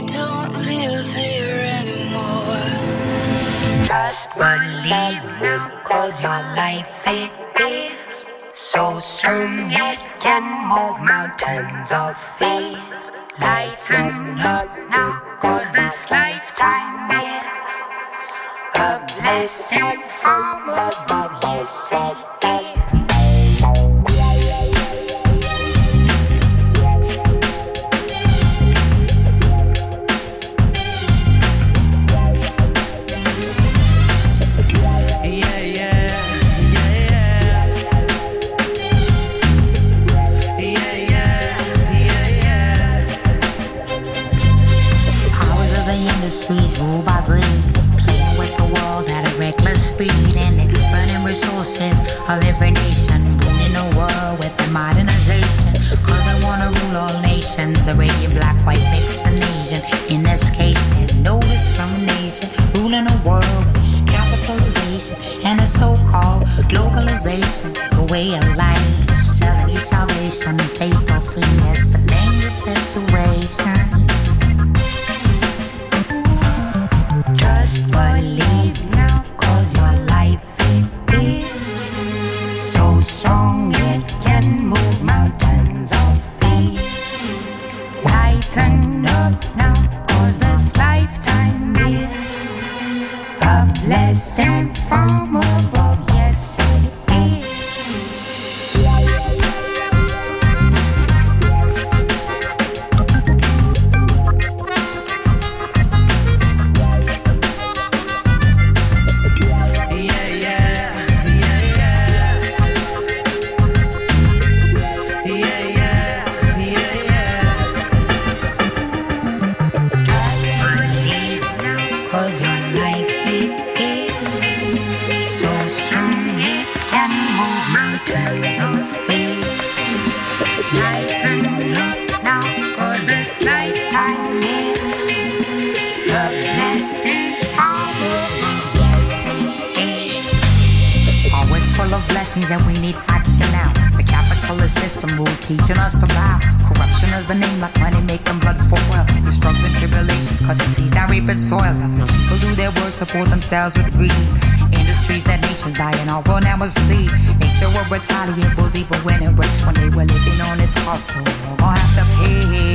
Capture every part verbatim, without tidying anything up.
we don't live there anymore. Trust my leave now, cause your life it is so strong it can move mountains of fears. Lighten up now, cause this lifetime is a blessing from above, yes it is. Industries ruled by greed, playing with the world at a reckless speed, and the burning resources of every nation, ruling the world with the modernization, cause they wanna rule all nations, Arabian, black, white, mixed and Asian, in this case there's no discrimination, ruling the world with capitalization, and the so-called globalization, the way of life, selling you salvation, faith or fear, it's a dangerous situation. Just believe now, cause your life it is so strong it can move mountains of fear. Lighten up now, cause this lifetime is a blessing from above, yes it is. And we need action now. The capitalist system rules teaching us to bow. Corruption is the name, like money making blood for oil. The struggle and tribulations cause disease that rape its soil. Left people do their worst, support themselves with greed. Industries that nations die in our world now must leave. Nature will retaliate, will leave but when it breaks. When they were living on its cost, so we're gonna have to pay.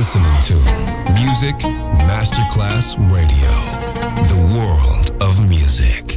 Listening to Music Masterclass Radio, the world of music.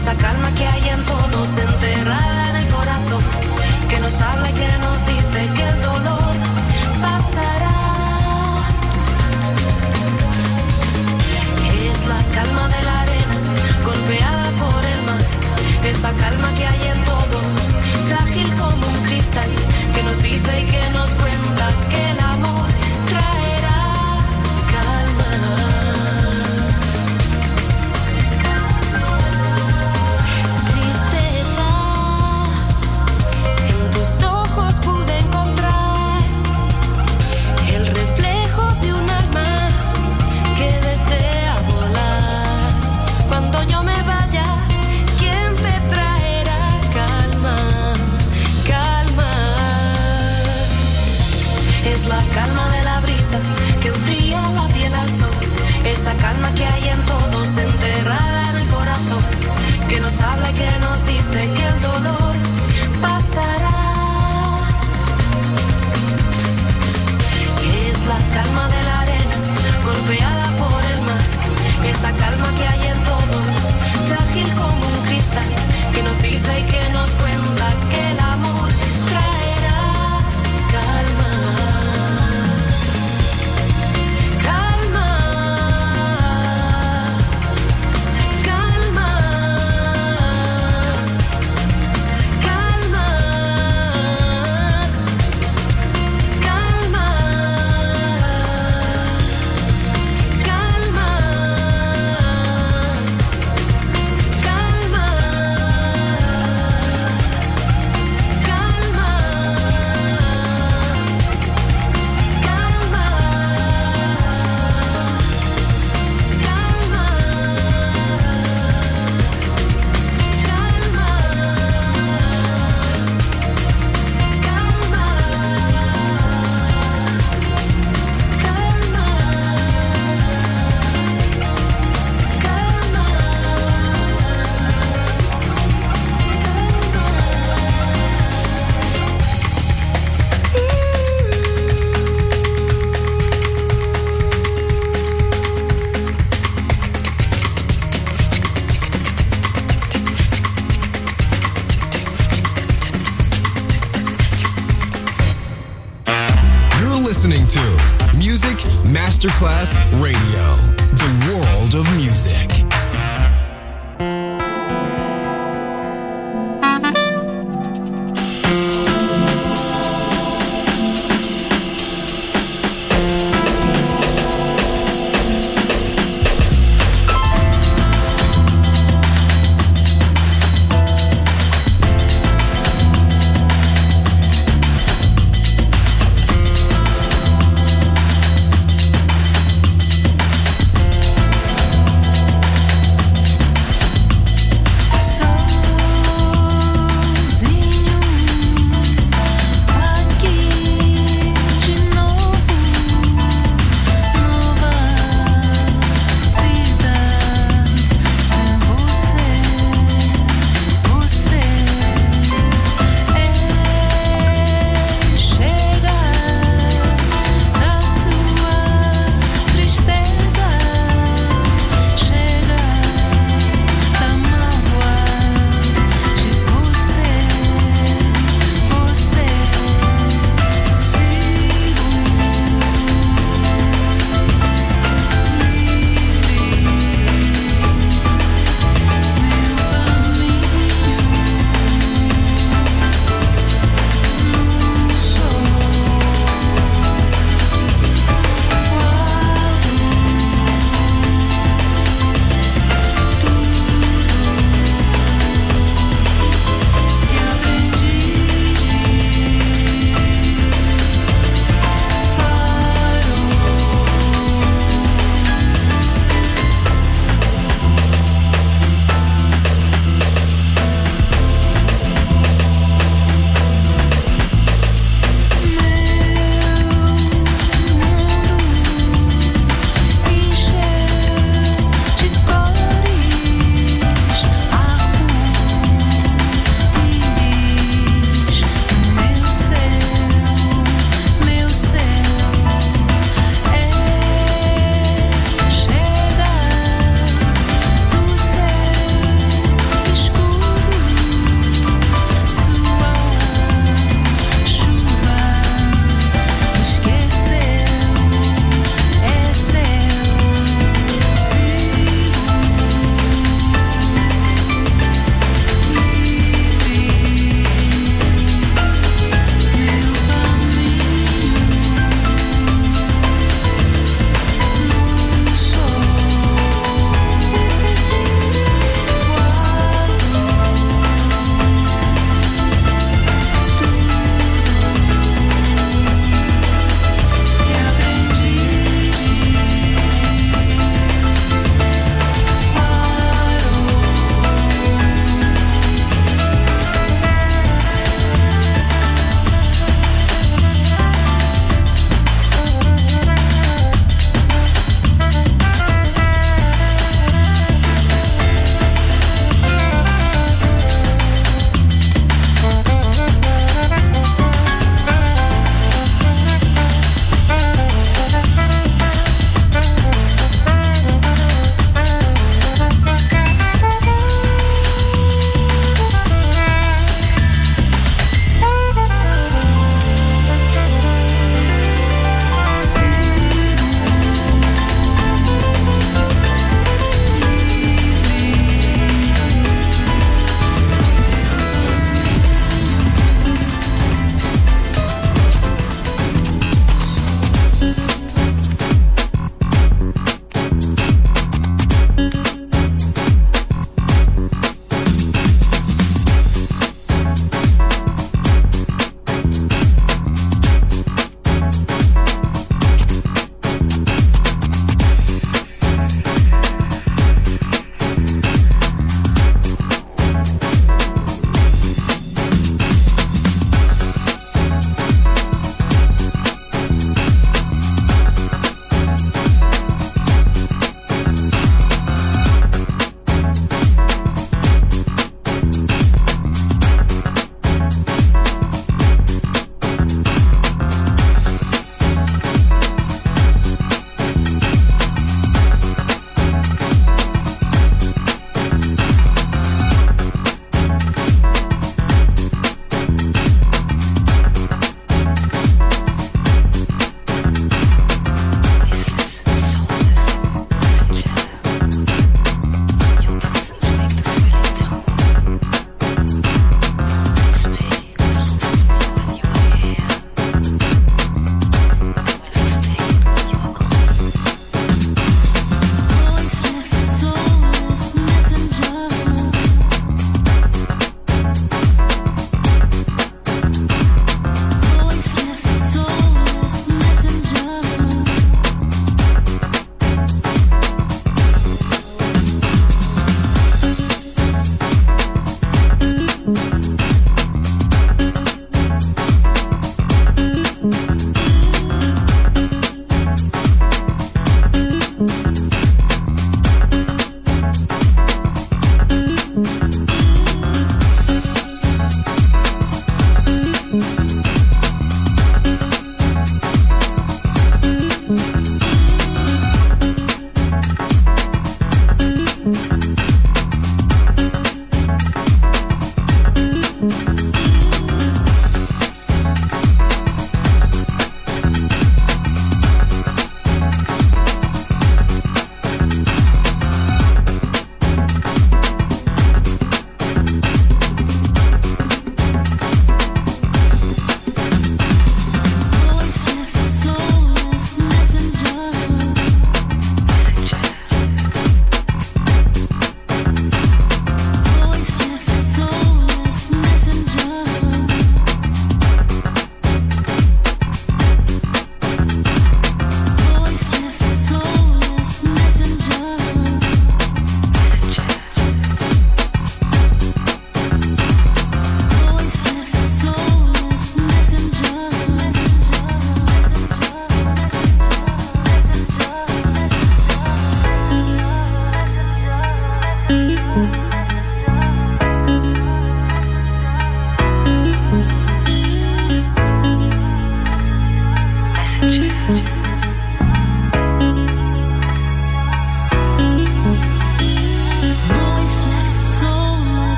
esa calma que hay en todos, enterrada en el corazón, que nos habla y que nos dice que el dolor pasará. Es la calma de la arena, golpeada por el mar, esa calma que hay en todos, frágil como un cristal, que nos dice y que nos cuenta que el amor traerá calma. Que enfría la piel al sol, esa calma que hay en todos, enterrada en el corazón, que nos habla y que nos dice que el dolor pasará. Es la calma de la arena, golpeada por el mar, esa calma que hay en todos, frágil como un cristal, que nos dice y que nos cuenta que el amor traerá calma. Masterclass Radio, the world of music.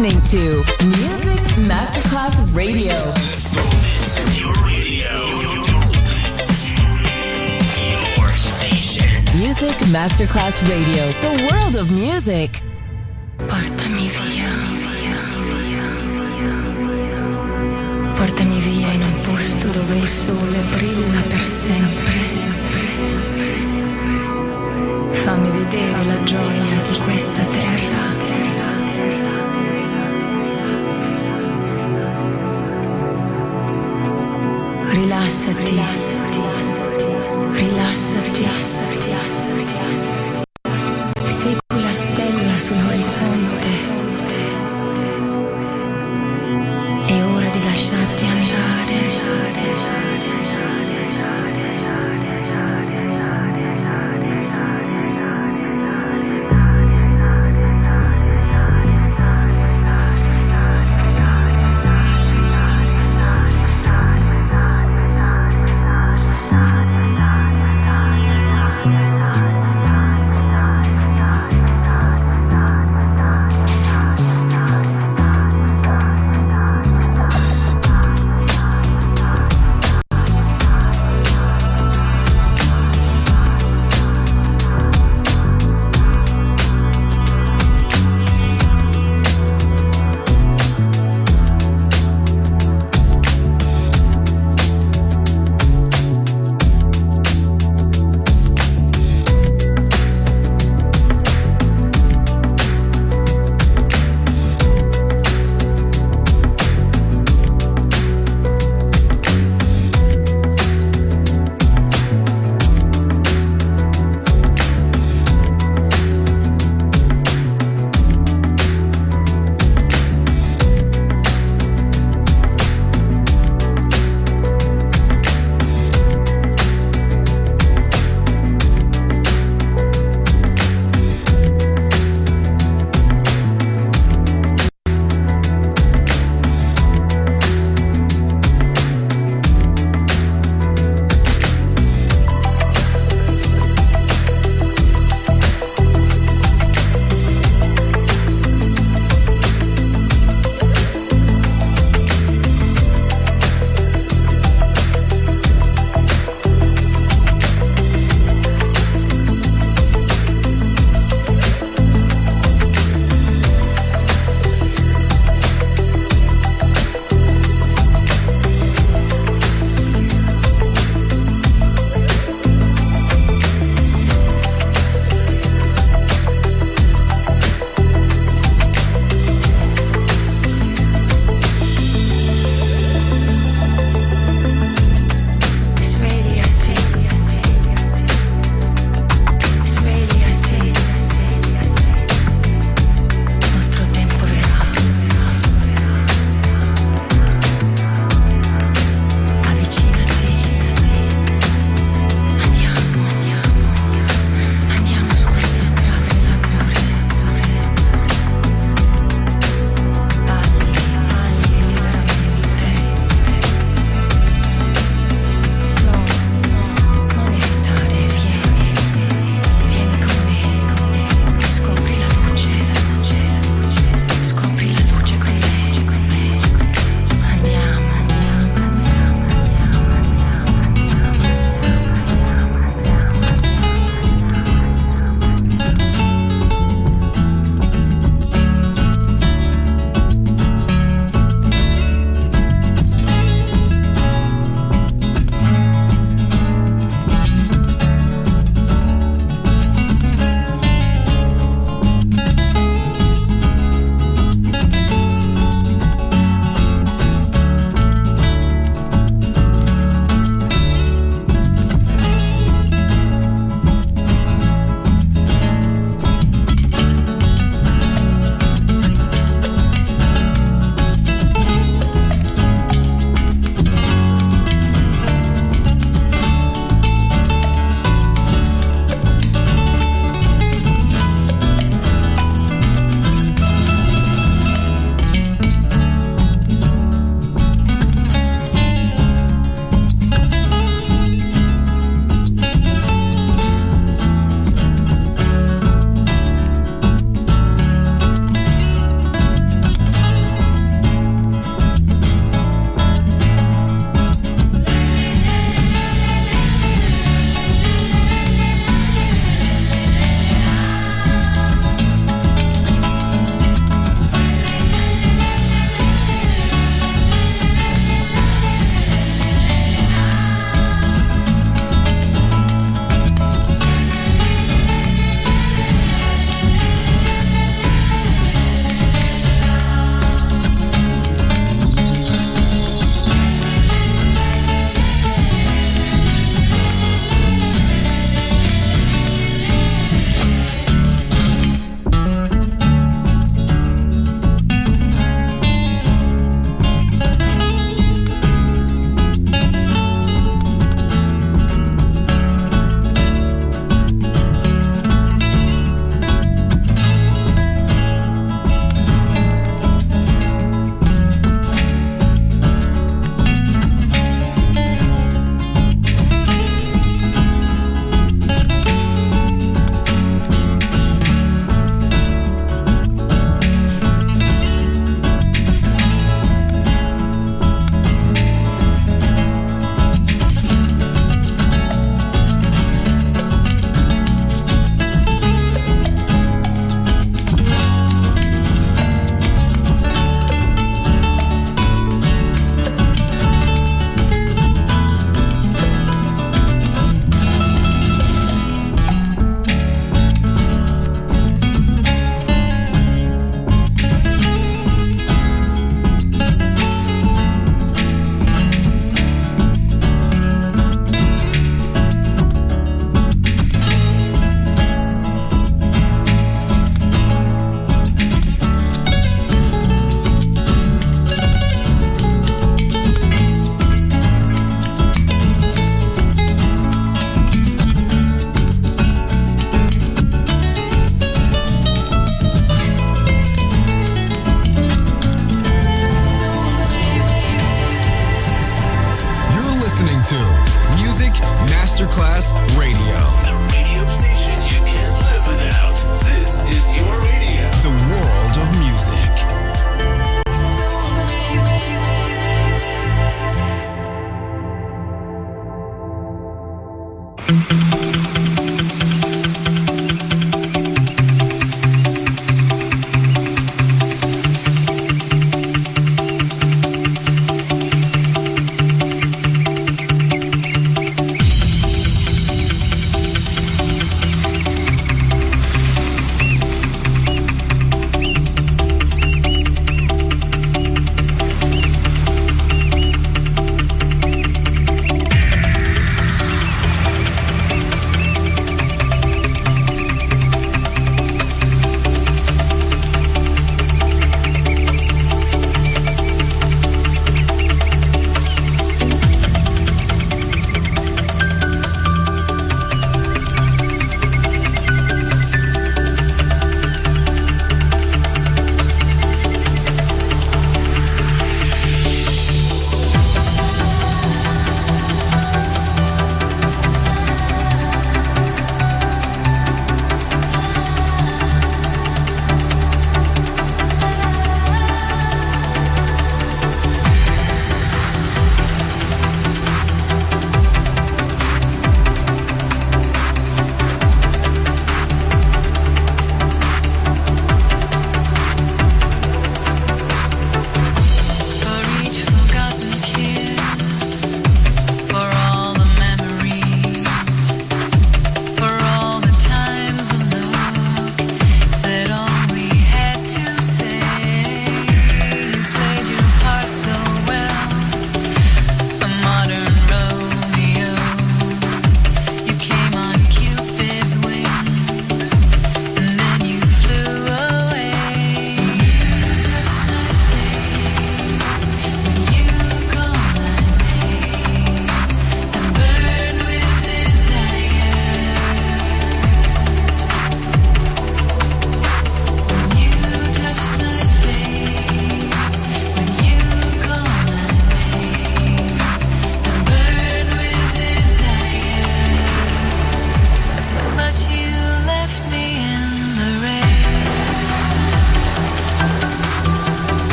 listening to Music Masterclass Radio. This is your radio. Your station. Music Masterclass Radio. The world of music. Portami via. Portami via in un posto dove il sole brilla per sempre. Fammi vedere la gioia di questa terra. Rilassati, rilassati, segui la stella sull'orizzonte, è ora di lasciarti andare.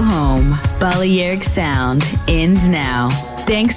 go home. Balearic Sound ends now. Thanks